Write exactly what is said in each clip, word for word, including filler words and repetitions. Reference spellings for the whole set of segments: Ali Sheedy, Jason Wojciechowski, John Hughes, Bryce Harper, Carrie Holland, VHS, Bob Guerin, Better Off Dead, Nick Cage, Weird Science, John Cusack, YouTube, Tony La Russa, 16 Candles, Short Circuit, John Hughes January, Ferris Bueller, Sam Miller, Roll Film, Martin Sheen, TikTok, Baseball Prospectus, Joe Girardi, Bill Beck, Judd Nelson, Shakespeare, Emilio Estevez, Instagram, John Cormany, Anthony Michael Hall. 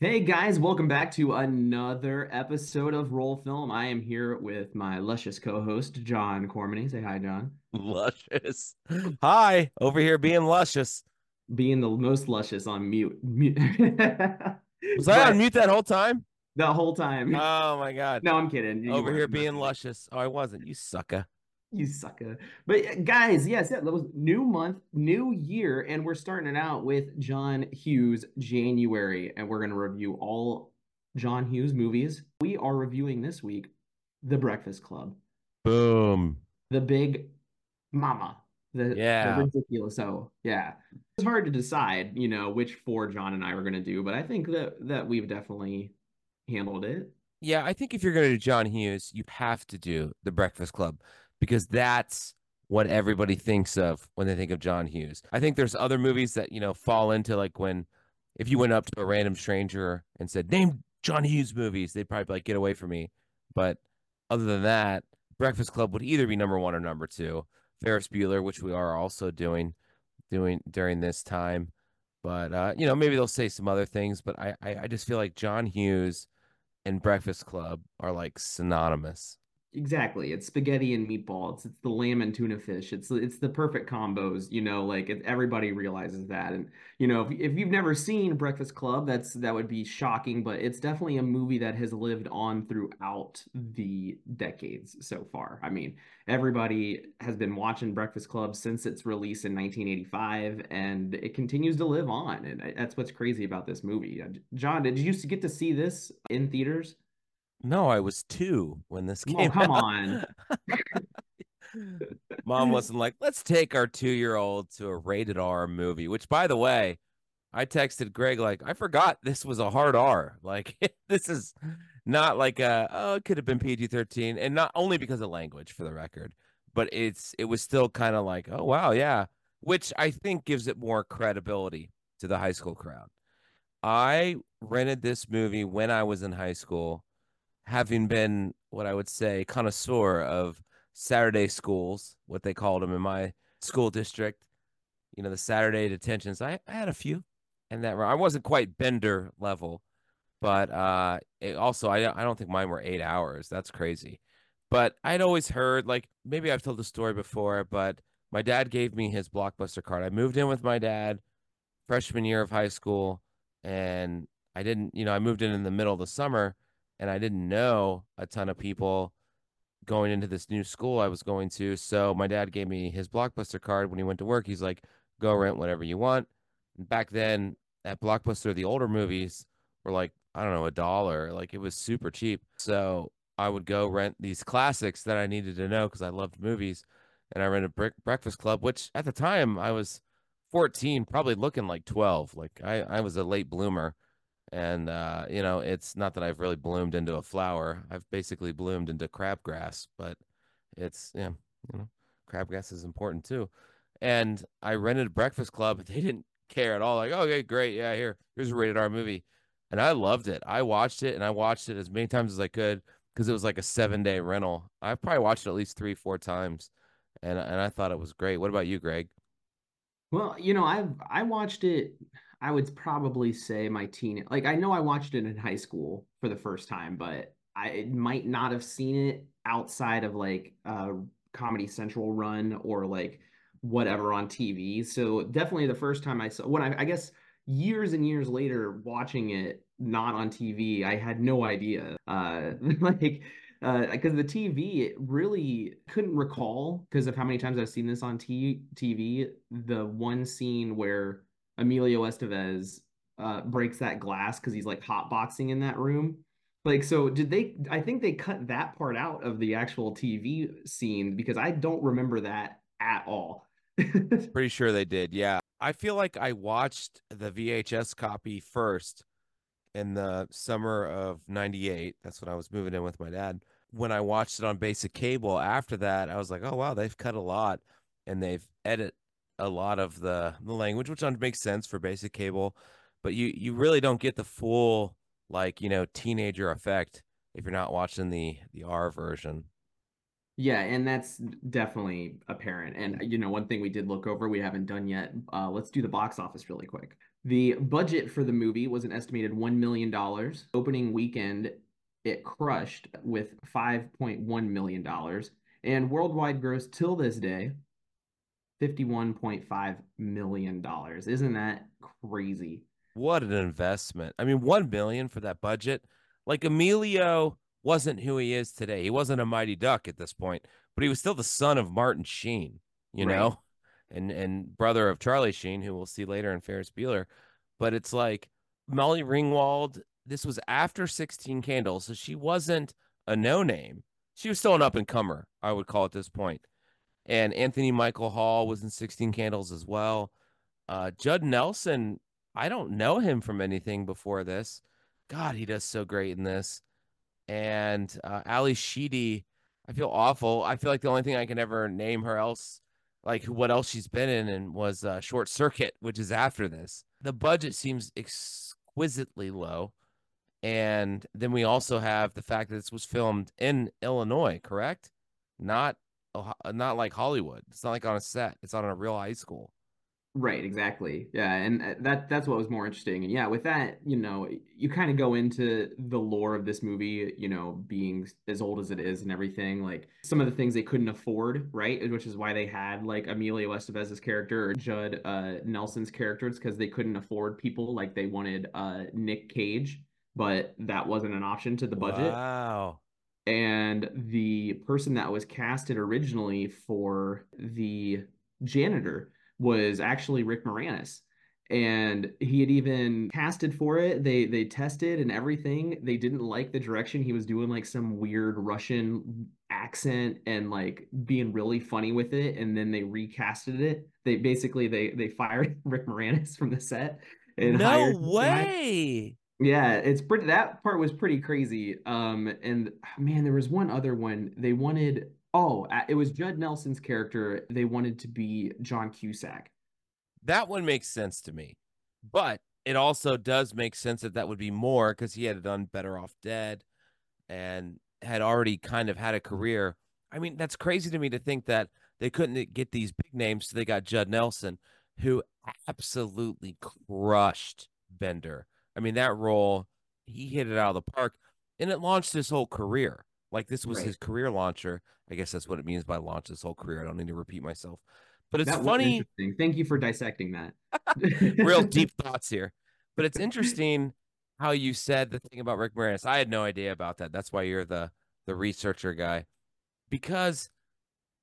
Hey guys, welcome back to another episode of Roll Film. I am here with my luscious co-host, John Cormany. Say hi, John. Luscious. Hi, over here being luscious. Being the most luscious on mute. mute. Was but, I on mute that whole time? The whole time. Oh my God. No, I'm kidding. You over here being luscious. Oh, I wasn't. You sucker. You sucker. But guys, yes, yeah, that was new month, new year, and we're starting it out with John Hughes January, and we're going to review all John Hughes movies. We are reviewing this week The Breakfast Club. Boom. The Big Mama. The, yeah. The ridiculous. So, yeah. It's hard to decide, you know, which four John and I were going to do, but I think that, that we've definitely handled it. Yeah, I think if you're going to do John Hughes, you have to do The Breakfast Club, because that's what everybody thinks of when they think of John Hughes. I think there's other movies that, you know, fall into, like, when, if you went up to a random stranger and said, name John Hughes movies, they'd probably be like, get away from me. But other than that, Breakfast Club would either be number one or number two. Ferris Bueller, which we are also doing doing during this time. But, uh, you know, maybe they'll say some other things, but I, I, I just feel like John Hughes and Breakfast Club are, like, synonymous. Exactly. It's spaghetti and meatball. It's, it's the lamb and tuna fish. It's it's the perfect combos, you know, like it, everybody realizes that. And, you know, if, if you've never seen Breakfast Club, that's that would be shocking. But it's definitely a movie that has lived on throughout the decades so far. I mean, everybody has been watching Breakfast Club since its release in nineteen eighty-five, and it continues to live on. And that's what's crazy about this movie. John, did you get to see this in theaters? No, I was two when this came out. Oh, come on. Mom wasn't like, let's take our two-year-old to a rated R movie, which, by the way, I texted Greg, like, I forgot this was a hard R. Like, this is not like a, oh, it could have been P G thirteen. And not only because of language, for the record, but it's it was still kind of like, oh, wow, yeah, which I think gives it more credibility to the high school crowd. I rented this movie when I was in high school, having been what I would say connoisseur of Saturday schools, what they called them in my school district, you know, the Saturday detentions. I, I had a few, and that I wasn't quite Bender level, but uh, it also I I don't think mine were eight hours. That's crazy. But I'd always heard, like, maybe I've told the story before, but my dad gave me his Blockbuster card. I moved in with my dad freshman year of high school, and I didn't, you know, I moved in in the middle of the summer. And I didn't know a ton of people going into this new school I was going to. So my dad gave me his Blockbuster card when he went to work. He's like, go rent whatever you want. And back then at Blockbuster, the older movies were like, I don't know, a dollar. Like, it was super cheap. So I would go rent these classics that I needed to know because I loved movies. And I rented Brick Breakfast Club, which at the time I was fourteen, probably looking like twelve. Like, I, I was a late bloomer. And, uh, you know, it's not that I've really bloomed into a flower. I've basically bloomed into crabgrass, but it's, yeah, you know, crabgrass is important too. And I rented Breakfast Club. They didn't care at all. Like, oh, okay, great. Yeah, here, here's a rated R movie. And I loved it. I watched it and I watched it as many times as I could because it was like a seven day rental. I probably watched it at least three, four times. And, and I thought it was great. What about you, Greg? Well, you know, I've, I watched it. I would probably say my teen, like, I know I watched it in high school for the first time, but I might not have seen it outside of, like, a Comedy Central run or, like, whatever on T V. So definitely the first time I saw, when I, I guess years and years later watching it not on T V, I had no idea, uh, like, because uh, the T V, it really couldn't recall because of how many times I've seen this on t TV. The one scene where Emilio Estevez uh, breaks that glass because he's, like, hotboxing in that room. Like, so did they, I think they cut that part out of the actual T V scene because I don't remember that at all. Pretty sure they did, yeah. I feel like I watched the V H S copy first in the summer of ninety-eight. That's when I was moving in with my dad. When I watched it on basic cable after that, I was like, oh, wow, they've cut a lot and they've edited a lot of the, the language, which makes sense for basic cable. But you, you really don't get the full, like, you know, teenager effect if you're not watching the the R version. Yeah, and that's definitely apparent. And, you know, one thing we did look over, we haven't done yet. Uh, let's do the box office really quick. The budget for the movie was an estimated one million dollars. Opening weekend, it crushed with five point one million dollars. And worldwide gross till this day, fifty-one point five million dollars. Isn't that crazy? What an investment. I mean, one million dollars for that budget. Like, Emilio wasn't who he is today. He wasn't a mighty duck at this point, but he was still the son of Martin Sheen, you right. know, and and brother of Charlie Sheen, who we'll see later in Ferris Bueller. But it's like Molly Ringwald, this was after sixteen Candles, so she wasn't a no-name. She was still an up-and-comer, I would call at this point. And Anthony Michael Hall was in sixteen Candles as well. Uh, Judd Nelson, I don't know him from anything before this. God, he does so great in this. And uh, Ali Sheedy, I feel awful. I feel like the only thing I can ever name her else, like what else she's been in, and was uh, Short Circuit, which is after this. The budget seems exquisitely low. And then we also have the fact that this was filmed in Illinois, correct? Not, not like Hollywood. It's not like on a set. It's on a real high school. Right, exactly. Yeah, and that that's what was more interesting. And yeah, with that, you know, you kind of go into the lore of this movie, you know, being as old as it is and everything, like some of the things they couldn't afford, right? Which is why they had like Emilio Estevez's character or Judd uh, Nelson's character. It's because they couldn't afford people. Like, they wanted uh, Nick Cage, but that wasn't an option to the budget. Wow. And the person that was casted originally for the janitor was actually Rick Moranis, and he had even casted for it. They they tested and everything. They didn't like the direction he was doing, like some weird Russian accent and like being really funny with it. And then they recasted it. They basically they they fired Rick Moranis from the set. And no way. Yeah, it's pretty. That part was pretty crazy. Um, and man, there was one other one they wanted. Oh, it was Judd Nelson's character. They wanted to be John Cusack. That one makes sense to me. But it also does make sense that that would be more, because he had done Better Off Dead and had already kind of had a career. I mean, that's crazy to me to think that they couldn't get these big names, so they got Judd Nelson, who absolutely crushed Bender. I mean, that role, he hit it out of the park, and it launched his whole career. Like, this was right. his career launcher. I guess that's what it means by launch this whole career. I don't need to repeat myself. But it's that funny. Thank you for dissecting that. Real deep thoughts here. But it's interesting how you said the thing about Rick Moranis. I had no idea about that. That's why you're the, the researcher guy. Because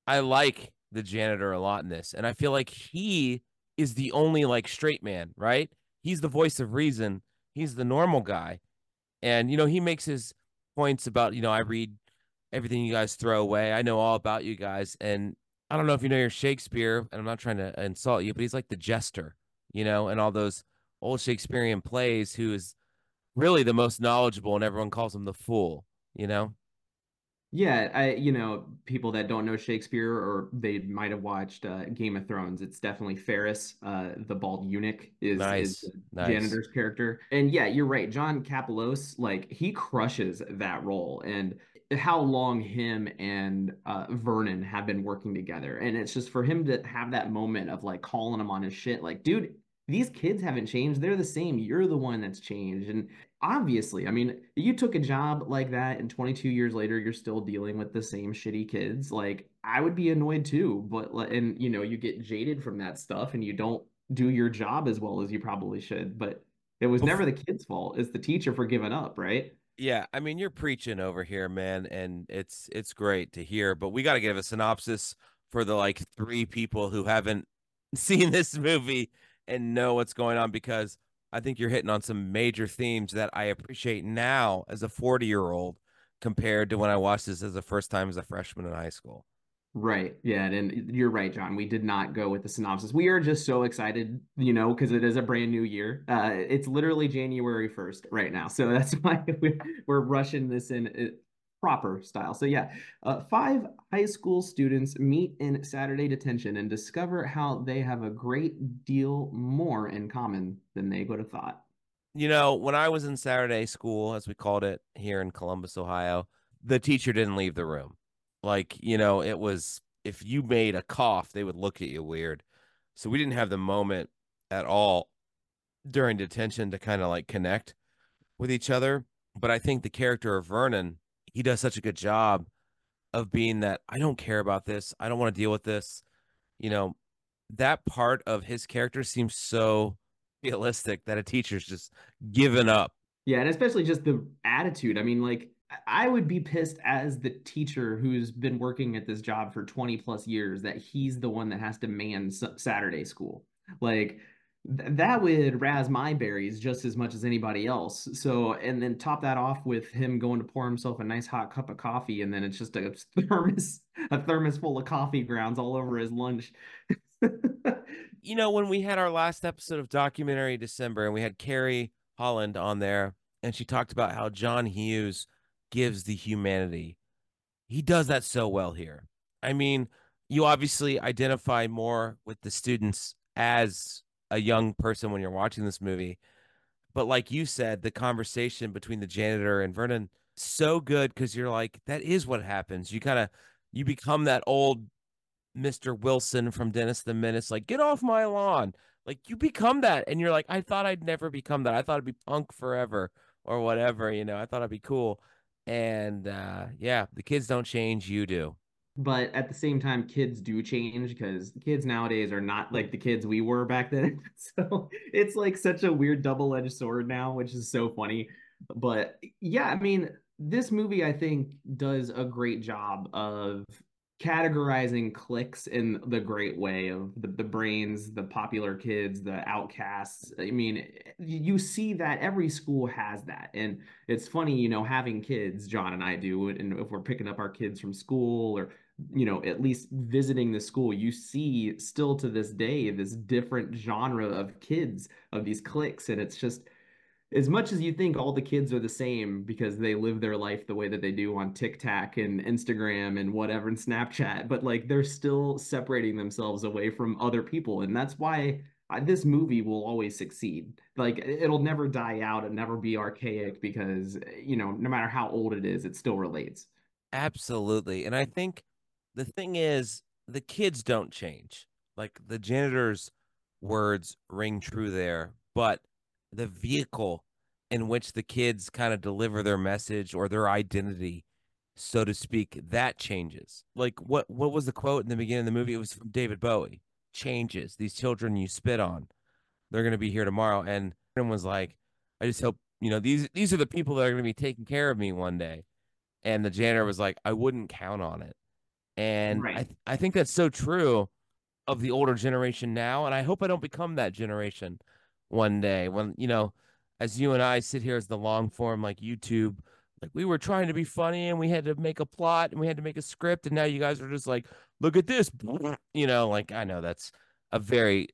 I like the janitor a lot in this. And I feel like he is the only, like, straight man, right? He's the voice of reason. He's the normal guy. And, you know, he makes his points about, you know, I read everything you guys throw away. I know all about you guys. And I don't know if you know your Shakespeare, and I'm not trying to insult you, but he's like the jester, you know, and all those old Shakespearean plays, who is really the most knowledgeable, and everyone calls him the fool, you know? Yeah, I, you know, people that don't know Shakespeare, or they might have watched uh, Game of Thrones, it's definitely Ferris, uh, the bald eunuch, is, nice. is nice. Janitor's character. And yeah, you're right. John Kapalos, like, he crushes that role. And how long him and uh, Vernon have been working together. And it's just for him to have that moment of, like, calling him on his shit, like, dude, these kids haven't changed. They're the same. You're the one that's changed. And obviously, I mean, you took a job like that, and twenty-two years later, you're still dealing with the same shitty kids. Like, I would be annoyed too. But, and, you know, you get jaded from that stuff, and you don't do your job as well as you probably should. But it was never the kid's fault. It's the teacher for giving up, right? Yeah. I mean, you're preaching over here, man. And it's, it's great to hear, but we got to give a synopsis for the, like, three people who haven't seen this movie and know what's going on, because I think you're hitting on some major themes that I appreciate now as a forty year old compared to when I watched this as a first time as a freshman in high school. Right. Yeah. And you're right, John. We did not go with the synopsis. We are just so excited, you know, because it is a brand new year. Uh, it's literally January first right now. So that's why we're rushing this in proper style. So yeah, uh, five high school students meet in Saturday detention and discover how they have a great deal more in common than they would have thought. You know, when I was in Saturday school, as we called it here in Columbus, Ohio, the teacher didn't leave the room. Like, you know, it was, if you made a cough, they would look at you weird. So we didn't have the moment at all during detention to kind of like connect with each other. But I think the character of Vernon, he does such a good job of being that, I don't care about this. I don't want to deal with this. You know, that part of his character seems so realistic that a teacher's just given up. Yeah. And especially just the attitude. I mean, like, I would be pissed as the teacher who's been working at this job for twenty plus years that he's the one that has to man Saturday school. Like, th that would razz my berries just as much as anybody else. So, and then top that off with him going to pour himself a nice hot cup of coffee, and then it's just a thermos, a thermos full of coffee grounds all over his lunch. You know, when we had our last episode of Documentary December, and we had Carrie Holland on there, and she talked about how John Hughes gives the humanity. He does that so well here. I mean, you obviously identify more with the students as a young person when you're watching this movie. But like you said, the conversation between the janitor and Vernon, so good, because you're like, that is what happens. You kind of, you become that old Mister Wilson from Dennis the Menace, like, get off my lawn. Like, you become that. And you're like, I thought I'd never become that. I thought I'd be punk forever or whatever. You know, I thought I'd be cool. And uh, yeah, the kids don't change, you do. But at the same time, kids do change, because kids nowadays are not like the kids we were back then. So it's like such a weird double-edged sword now, which is so funny. But yeah, I mean, this movie, I think, does a great job of categorizing cliques in the great way of the, the brains, the popular kids, the outcasts. I mean, you see that every school has that. And it's funny, you know, having kids, John and I do, and if we're picking up our kids from school, or, you know, at least visiting the school, you see still to this day this different genre of kids, of these cliques. And it's just, as much as you think all the kids are the same because they live their life the way that they do on TikTok and Instagram and whatever and Snapchat, but like they're still separating themselves away from other people. And that's why I, this movie will always succeed. Like, it'll never die out and never be archaic, because, you know, no matter how old it is, it still relates. Absolutely. And I think the thing is, the kids don't change. Like, the janitor's words ring true there, but the vehicle in which the kids kind of deliver their message or their identity, so to speak, that changes. Like, what what was the quote in the beginning of the movie? It was from David Bowie. Changes. These children you spit on, they're going to be here tomorrow. And everyone was like, I just hope, you know, these, these are the people that are going to be taking care of me one day. And the janitor was like, I wouldn't count on it. And right. I, th I think that's so true of the older generation now. And I hope I don't become that generation one day, when, you know, as you and I sit here as the long form, like YouTube, like, we were trying to be funny and we had to make a plot and we had to make a script, and now you guys are just like, look at this, you know, like, I know that's a very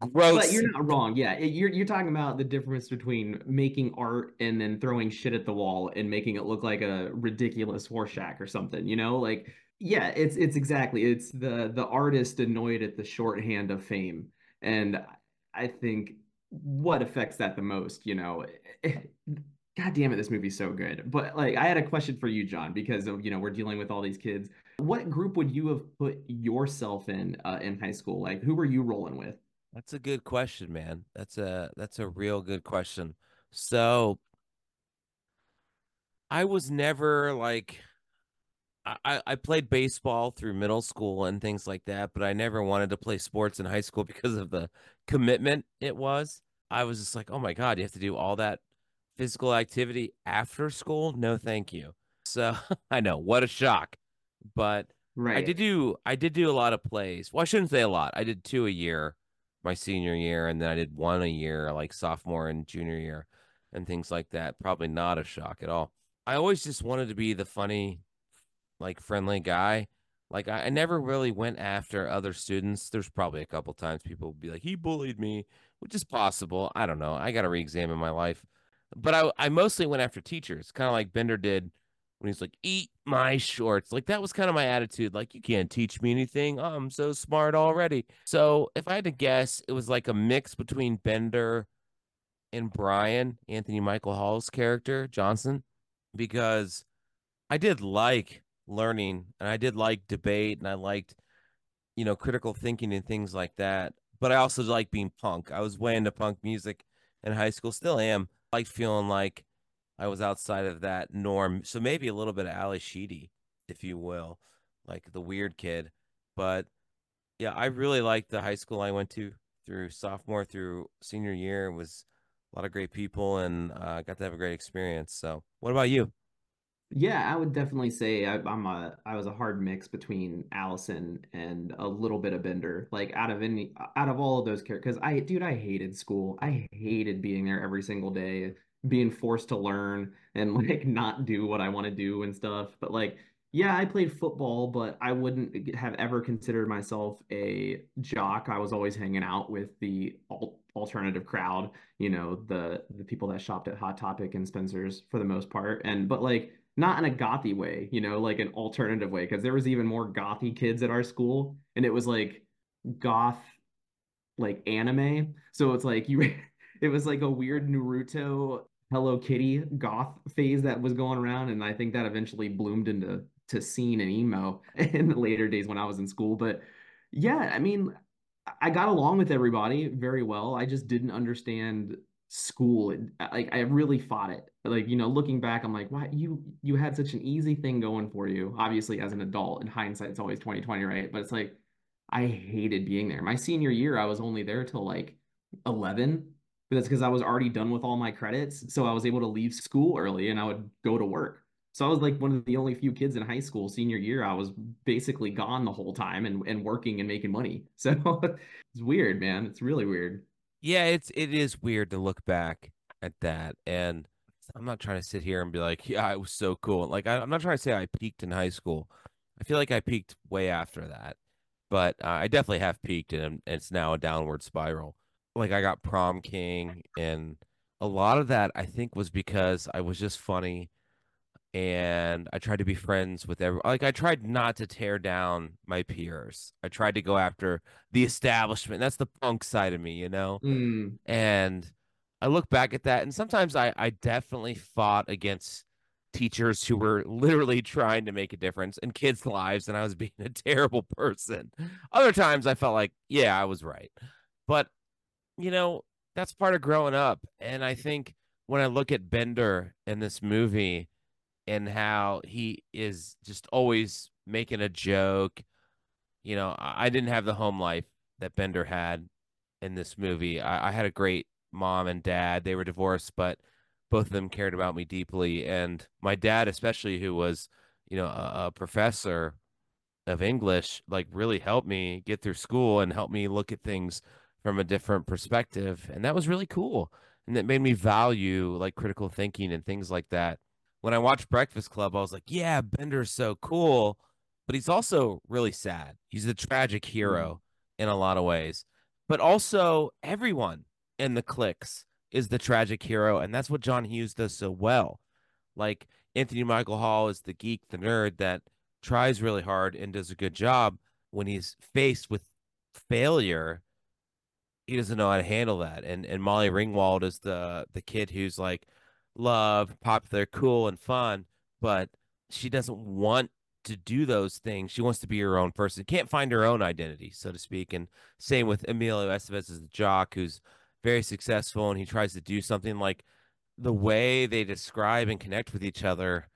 gross. But you're not wrong. Yeah, you're you're talking about the difference between making art and then throwing shit at the wall and making it look like a ridiculous Rorschach or something, you know, like, yeah, it's it's exactly, it's the the artist annoyed at the shorthand of fame, and I think what affects that the most, you know, it, God damn it, this movie's so good. But like, I had a question for you, John, because, you know, we're dealing with all these kids. What group would you have put yourself in uh, in high school? Like, who were you rolling with? That's a good question, man. That's a, that's a real good question. So I was never like, I, I played baseball through middle school and things like that, but I never wanted to play sports in high school because of the commitment it was. I was just like, oh my God, you have to do all that physical activity after school? No, thank you. So I know, what a shock. But right. I did do, I did do a lot of plays. Well, I shouldn't say a lot. I did two a year my senior year, and then I did one a year like sophomore and junior year and things like that. Probably not a shock at all. I always just wanted to be the funny, like, friendly guy, Like, I, I never really went after other students. There's probably a couple times people would be like, he bullied me, which is possible. I don't know. I got to reexamine my life. But I, I mostly went after teachers, kind of like Bender did when he's like, eat my shorts. Like, that was kind of my attitude. Like, you can't teach me anything. Oh, I'm so smart already. So if I had to guess, it was like a mix between Bender and Brian, Anthony Michael Hall's character, Johnson, because I did like learning and I did like debate and I liked, you know, critical thinking and things like that. But I also liked being punk. I was way into punk music in high school, still am. I liked feeling like I was outside of that norm. So maybe a little bit of Ali Sheedy, if you will, like the weird kid. But yeah, I really liked the high school I went to through sophomore through senior year. It was a lot of great people, and I uh, got to have a great experience. So what about you? Yeah, I would definitely say I, I'm a, I was a hard mix between Allison and a little bit of Bender, like out of any, out of all of those characters. Cause I, dude, I hated school. I hated being there every single day, being forced to learn and like not do what I want to do and stuff. But like, yeah, I played football, but I wouldn't have ever considered myself a jock. I was always hanging out with the alt alternative crowd, you know, the, the people that shopped at Hot Topic and Spencer's for the most part. And, but like, not in a gothy way, you know, like an alternative way, because there was even more gothy kids at our school, and it was like goth, like anime. So it's like you, it was like a weird Naruto, Hello Kitty goth phase that was going around, and I think that eventually bloomed into to scene and emo in the later days when I was in school. But yeah, I mean, I got along with everybody very well. I just didn't understand school. Like, I really fought it. Like, you know, looking back, I'm like, why you you had such an easy thing going for you. Obviously, as an adult, in hindsight, it's always twenty twenty, right? But it's like, I hated being there. My senior year, I was only there till like eleven, but that's because I was already done with all my credits. So I was able to leave school early and I would go to work. So I was like one of the only few kids in high school. Senior year, I was basically gone the whole time and, and working and making money. So it's weird, man. It's really weird. Yeah, it's it is weird to look back at that, and I'm not trying to sit here and be like, yeah, it was so cool. Like, I, I'm not trying to say I peaked in high school. I feel like I peaked way after that, but uh, I definitely have peaked, and, and it's now a downward spiral. Like, I got prom king, and a lot of that I think was because I was just funny, and I tried to be friends with everyone. Like, I tried not to tear down my peers. I tried to go after the establishment. That's the punk side of me, you know? Mm. And I look back at that, and sometimes I, I definitely fought against teachers who were literally trying to make a difference in kids' lives, and I was being a terrible person. Other times I felt like, yeah, I was right. But, you know, that's part of growing up. And I think when I look at Bender in this movie, and how he is just always making a joke. You know, I didn't have the home life that Bender had in this movie. I, I had a great mom and dad. They were divorced, but both of them cared about me deeply. And my dad, especially, who was, you know, a, a professor of English, like really helped me get through school and helped me look at things from a different perspective. And that was really cool. And that made me value like critical thinking and things like that. When I watched Breakfast Club, I was like, yeah, Bender's so cool, but he's also really sad. He's a tragic hero in a lot of ways. But also, everyone in the cliques is the tragic hero, and that's what John Hughes does so well. Like, Anthony Michael Hall is the geek, the nerd that tries really hard and does a good job. When he's faced with failure, he doesn't know how to handle that. And and Molly Ringwald is the the kid who's like, love, popular, cool, and fun, but she doesn't want to do those things. She wants to be her own person. Can't find her own identity, so to speak. And same with Emilio Estevez as the jock, who's very successful, and he tries to do something. Like, the way they describe and connect with each other,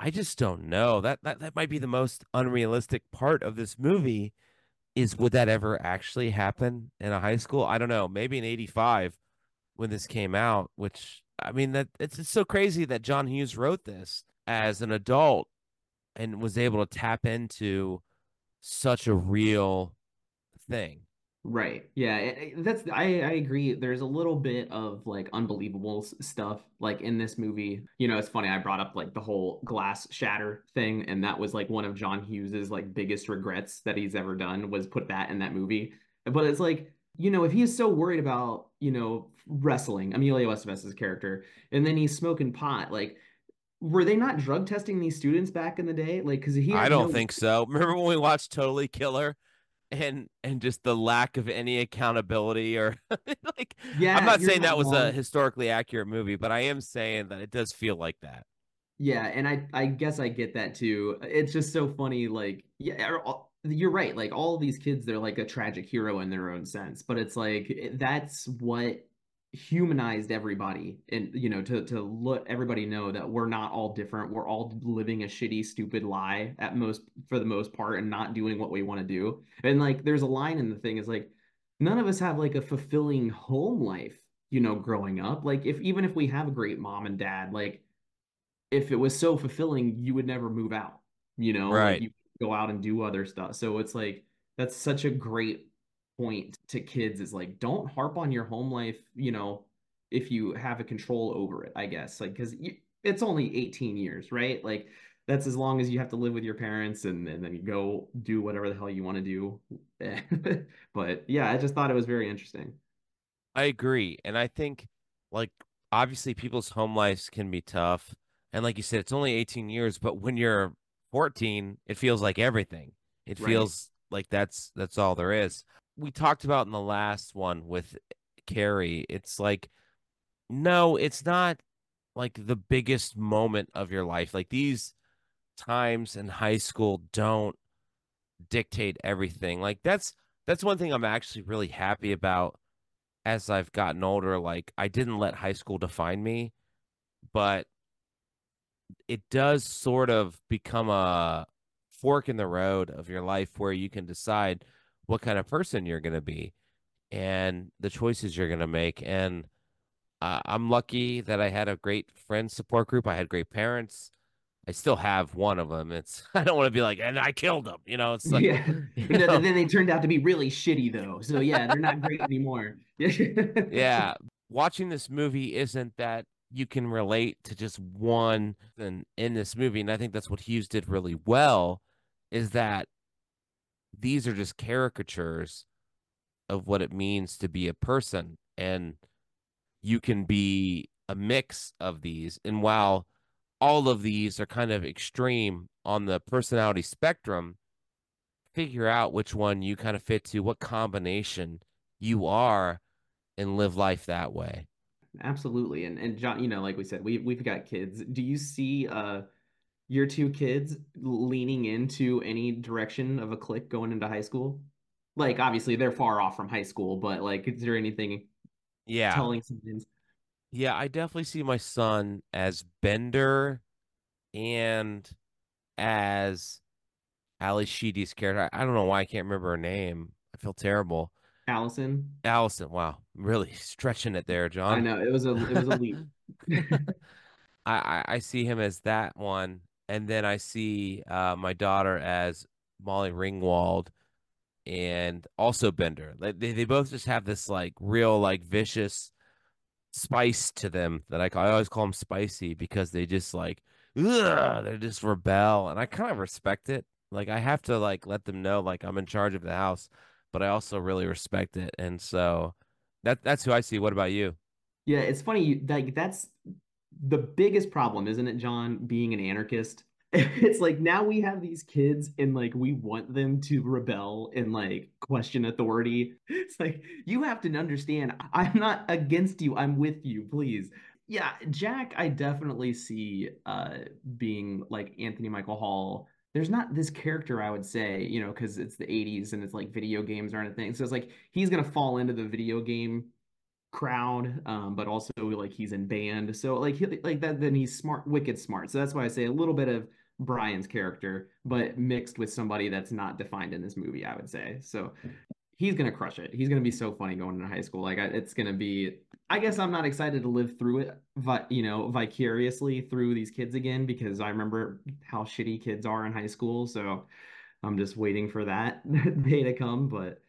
I just don't know. That that, that might be the most unrealistic part of this movie, is would that ever actually happen in a high school? I don't know. Maybe in eighty-five when this came out, which... I mean, that it's, it's so crazy that John Hughes wrote this as an adult and was able to tap into such a real thing. Right. Yeah, it- it- that's I I agree. There's a little bit of like unbelievable s- stuff like in this movie. You know, it's funny I brought up like the whole glass shatter thing, and that was like one of John Hughes's like biggest regrets that he's ever done was put that in that movie. But it's like, you know, if he is so worried about, you know, wrestling, Emilio Estevez's character, and then he's smoking pot, like were they not drug testing these students back in the day? Like, because he I had don't no think so. Remember when we watched Totally Killer? And and just the lack of any accountability or like yeah, I'm not you're saying not that was wrong. a historically accurate movie, but I am saying that it does feel like that. Yeah, and I I guess I get that too. It's just so funny. Like, yeah, you're right. Like all these kids, they're like a tragic hero in their own sense, but it's like that's what humanized everybody, and you know, to to let everybody know that we're not all different. We're all living a shitty, stupid lie at most for the most part, and not doing what we want to do. And like, there's a line in the thing is like, none of us have like a fulfilling home life, you know, growing up. Like, if even if we have a great mom and dad, like, if it was so fulfilling, you would never move out. You know, Like, Right. you go out and do other stuff. So it's like that's such a great point to kids is like, don't harp on your home life, you know, if you have a control over it, I guess, like, because it's only eighteen years, right? Like that's as long as you have to live with your parents, and, and then you go do whatever the hell you want to do. But yeah, I just thought it was very interesting. I agree. And I think like, obviously people's home lives can be tough. And like you said, it's only eighteen years, but when you're fourteen, it feels like everything. It Right. feels like that's, that's all there is. We talked about in the last one with Carrie, it's like, no, it's not like the biggest moment of your life. Like these times in high school don't dictate everything. Like that's, that's one thing I'm actually really happy about as I've gotten older. Like I didn't let high school define me, but it does sort of become a fork in the road of your life where you can decide what kind of person you're going to be and the choices you're going to make. And uh, I'm lucky that I had a great friend support group. I had great parents. I still have one of them. It's, I don't want to be like, and I killed them, you know, it's like, yeah. you know? Then they turned out to be really shitty though. So yeah, they're not great anymore. Yeah. Watching this movie isn't that you can relate to just one in, in this movie. And I think that's what Hughes did really well is that these are just caricatures of what it means to be a person. And you can be a mix of these. And while all of these are kind of extreme on the personality spectrum, figure out which one you kind of fit to, what combination you are, and live life that way. Absolutely. And, and John, you know, like we said, we, we've got kids. Do you see, uh, your two kids leaning into any direction of a clique going into high school? Like, obviously, they're far off from high school, but, like, is there anything yeah. telling something? Yeah, I definitely see my son as Bender and as Ali Sheedy's character. I don't know why I can't remember her name. I feel terrible. Allison? Allison, wow. Really stretching it there, John. I know, it was a, it was a leap. I, I see him as that one. And then I see uh, my daughter as Molly Ringwald and also Bender. Like they, they both just have this like real like vicious spice to them that I call, I always call them spicy because they just like, ugh, they're just rebel. And I kind of respect it. Like I have to like let them know like I'm in charge of the house, but I also really respect it. And so that that's who I see. What about you? Yeah, it's funny. Like that's the biggest problem, isn't it, John, being an anarchist? It's like now we have these kids and like we want them to rebel and like question authority. It's like you have to understand I'm not against you. I'm with you, please. Yeah, Jack, I definitely see uh, being like Anthony Michael Hall. There's not this character, I would say, you know, because it's the eighties and it's like video games aren't a thing. So it's like he's going to fall into the video game crowd, um but also like he's in band, so like he, like that then he's smart, wicked smart. So that's why I say a little bit of Brian's character but mixed with somebody that's not defined in this movie, I would say. So he's gonna crush it. He's gonna be so funny going into high school. Like I, it's gonna be, I guess I'm not excited to live through it, but you know, vicariously through these kids again, because I remember how shitty kids are in high school. So I'm just waiting for that day to come. But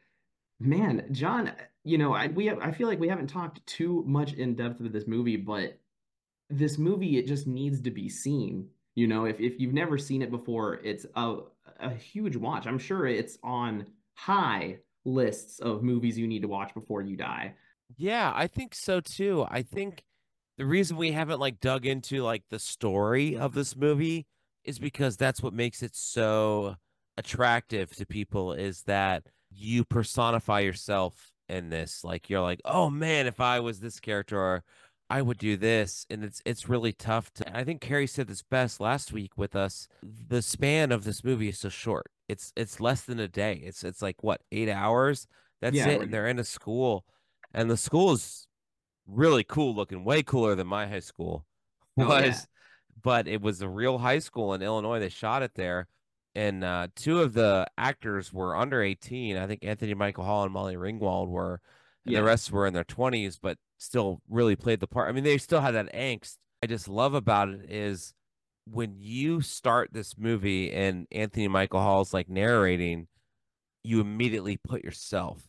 Man, John, you know, I we I feel like we haven't talked too much in depth of this movie, but this movie, it just needs to be seen. You know, if if you've never seen it before, it's a a huge watch. I'm sure it's on high lists of movies you need to watch before you die. Yeah, I think so too. I think the reason we haven't like dug into like the story of this movie is because that's what makes it so attractive to people, is that you personify yourself in this. Like, you're like, oh man, if I was this character, I would do this. And it's it's really tough to, I think Carrie said this best last week with us, the span of this movie is so short. It's it's less than a day. It's it's like what, eight hours? That's yeah, it. Right. And they're in a school. And the school is really cool looking, way cooler than my high school was. Oh, yeah. But it was a real high school in Illinois. They shot it there. And uh, two of the actors were under eighteen. I think Anthony Michael Hall and Molly Ringwald were, and yeah. the rest were in their twenties, but still really played the part. I mean, they still had that angst. I just love about it is when you start this movie and Anthony Michael Hall's like narrating, you immediately put yourself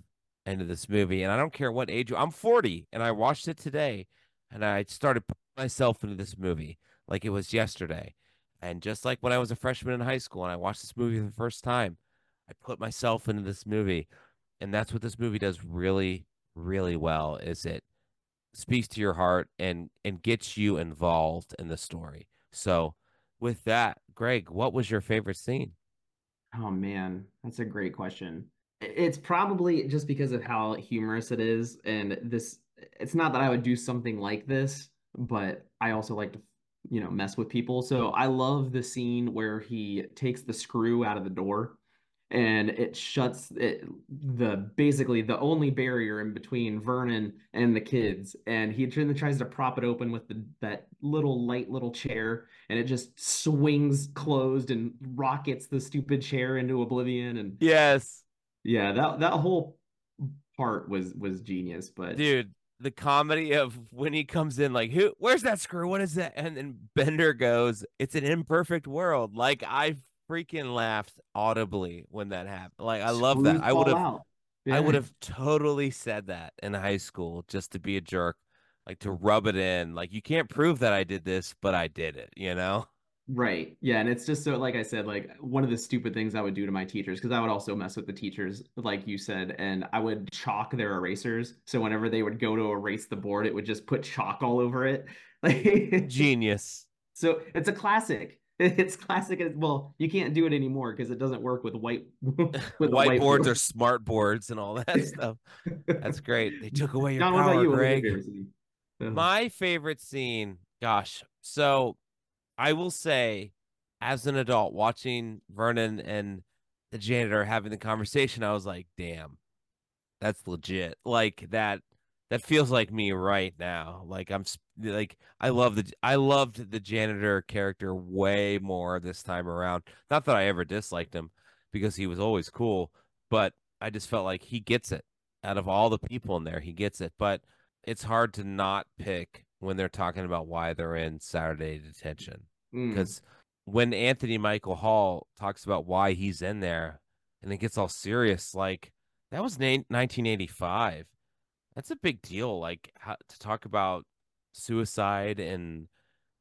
into this movie. And I don't care what age you, I'm forty and I watched it today and I started putting myself into this movie like it was yesterday. And just like when I was a freshman in high school and I watched this movie for the first time, I put myself into this movie. And that's what this movie does really, really well, is it speaks to your heart and, and gets you involved in the story. So with that, Greg, what was your favorite scene? Oh man, that's a great question. It's probably just because of how humorous it is. And this, it's not that I would do something like this, but I also like to, you know, mess with people. So I love the scene where he takes the screw out of the door and it shuts it, the basically the only barrier in between Vernon and the kids, and he tries to prop it open with the, that little light little chair, and it just swings closed and rockets the stupid chair into oblivion. And yes, yeah, that that whole part was was genius. But dude, the comedy of when he comes in, like, who, where's that screw? What is that? And then Bender goes, it's an imperfect world. Like, I freaking laughed audibly when that happened. Like, I love that. I would have, yeah. I would have totally said that in high school just to be a jerk, like to rub it in. Like, you can't prove that I did this, but I did it, you know? Right. Yeah. And it's just so, like I said, like one of the stupid things I would do to my teachers, because I would also mess with the teachers, like you said, and I would chalk their erasers. So whenever they would go to erase the board, it would just put chalk all over it. Like, genius. So it's a classic. It's classic. Well, you can't do it anymore because it doesn't work with white with white, white boards board. Or smart boards and all that stuff. That's great. They took away your John, power, what about you? Greg. What was your favorite scene? My favorite scene. Gosh. So I will say, as an adult, watching Vernon and the janitor having the conversation, I was like, damn, that's legit. Like, that that feels like me right now. Like, I'm like, I love the I loved the janitor character way more this time around. Not that I ever disliked him, because he was always cool, but I just felt like he gets it. Out of all the people in there, he gets it. But it's hard to not pick when they're talking about why they're in Saturday detention. Because mm. when Anthony Michael Hall talks about why he's in there and it gets all serious, like, that was nineteen eighty-five. That's a big deal, like, how, to talk about suicide and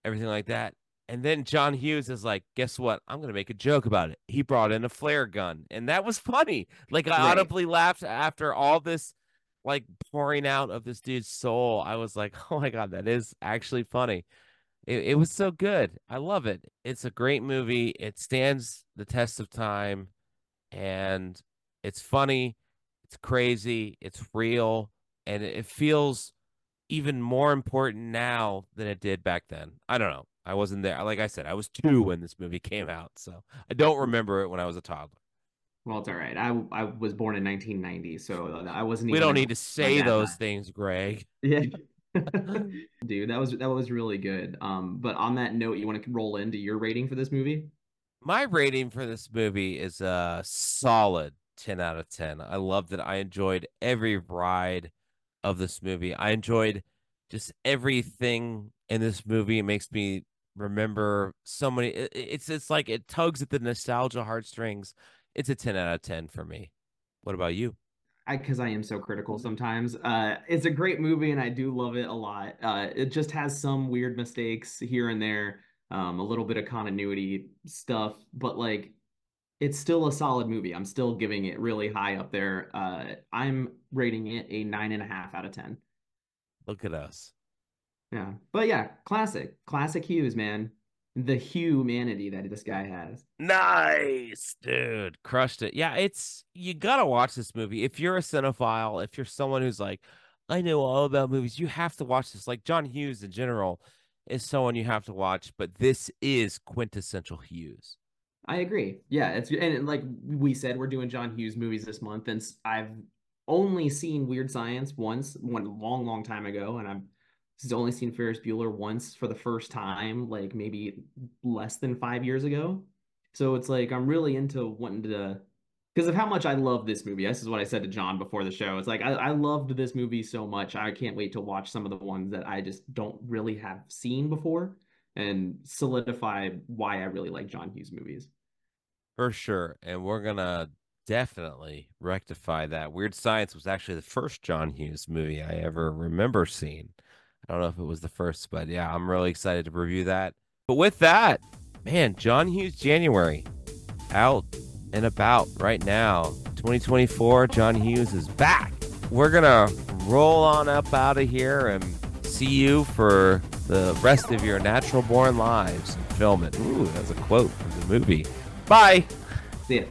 everything like that. And then John Hughes is like, guess what? I'm going to make a joke about it. He brought in a flare gun. And that was funny. Like, I right. audibly laughed after all this, like, pouring out of this dude's soul. I was like, oh my God, that is actually funny. It, it was so good. I love it. It's a great movie. It stands the test of time, and it's funny. It's crazy. It's real. And it feels even more important now than it did back then. I don't know. I wasn't there. Like I said, I was two when this movie came out, so I don't remember it when I was a toddler. Well, it's all right. I I was born in nineteen ninety, so I wasn't. We even don't need to say those high. Things, Greg. Yeah, dude, that was that was really good. Um, but on that note, you want to roll into your rating for this movie? My rating for this movie is a solid ten out of ten. I loved it. I enjoyed every ride of this movie. I enjoyed just everything in this movie. It makes me remember so many. It, it's it's like it tugs at the nostalgia heartstrings. It's a ten out of ten for me. What about you? I because I am so critical sometimes. Uh, it's a great movie, and I do love it a lot. Uh, it just has some weird mistakes here and there, um, a little bit of continuity stuff, but like it's still a solid movie. I'm still giving it really high up there. Uh, I'm rating it a nine and a half out of ten. Look at us. Yeah, but yeah, classic, classic Hughes, man. The humanity that this guy has. Nice, dude. Crushed it. Yeah, it's, you gotta watch this movie. If you're a cinephile, if you're someone who's like, I know all about movies, you have to watch this. Like, John Hughes in general is someone you have to watch, but this is quintessential Hughes. I agree. Yeah, it's, and like we said, we're doing John Hughes movies this month, and I've only seen Weird Science once, one long, long time ago, and I've He's only seen Ferris Bueller once for the first time, like maybe less than five years ago. So it's like, I'm really into wanting to, because of how much I love this movie. This is what I said to John before the show. It's like, I, I loved this movie so much. I can't wait to watch some of the ones that I just don't really have seen before and solidify why I really like John Hughes movies. For sure. And we're going to definitely rectify that. Weird Science was actually the first John Hughes movie I ever remember seeing. I don't know if it was the first, but yeah, I'm really excited to review that. But with that, man, John Hughes January out and about right now. twenty twenty-four, John Hughes is back. We're going to roll on up out of here and see you for the rest of your natural born lives and film it. Ooh, that's a quote from the movie. Bye. See ya.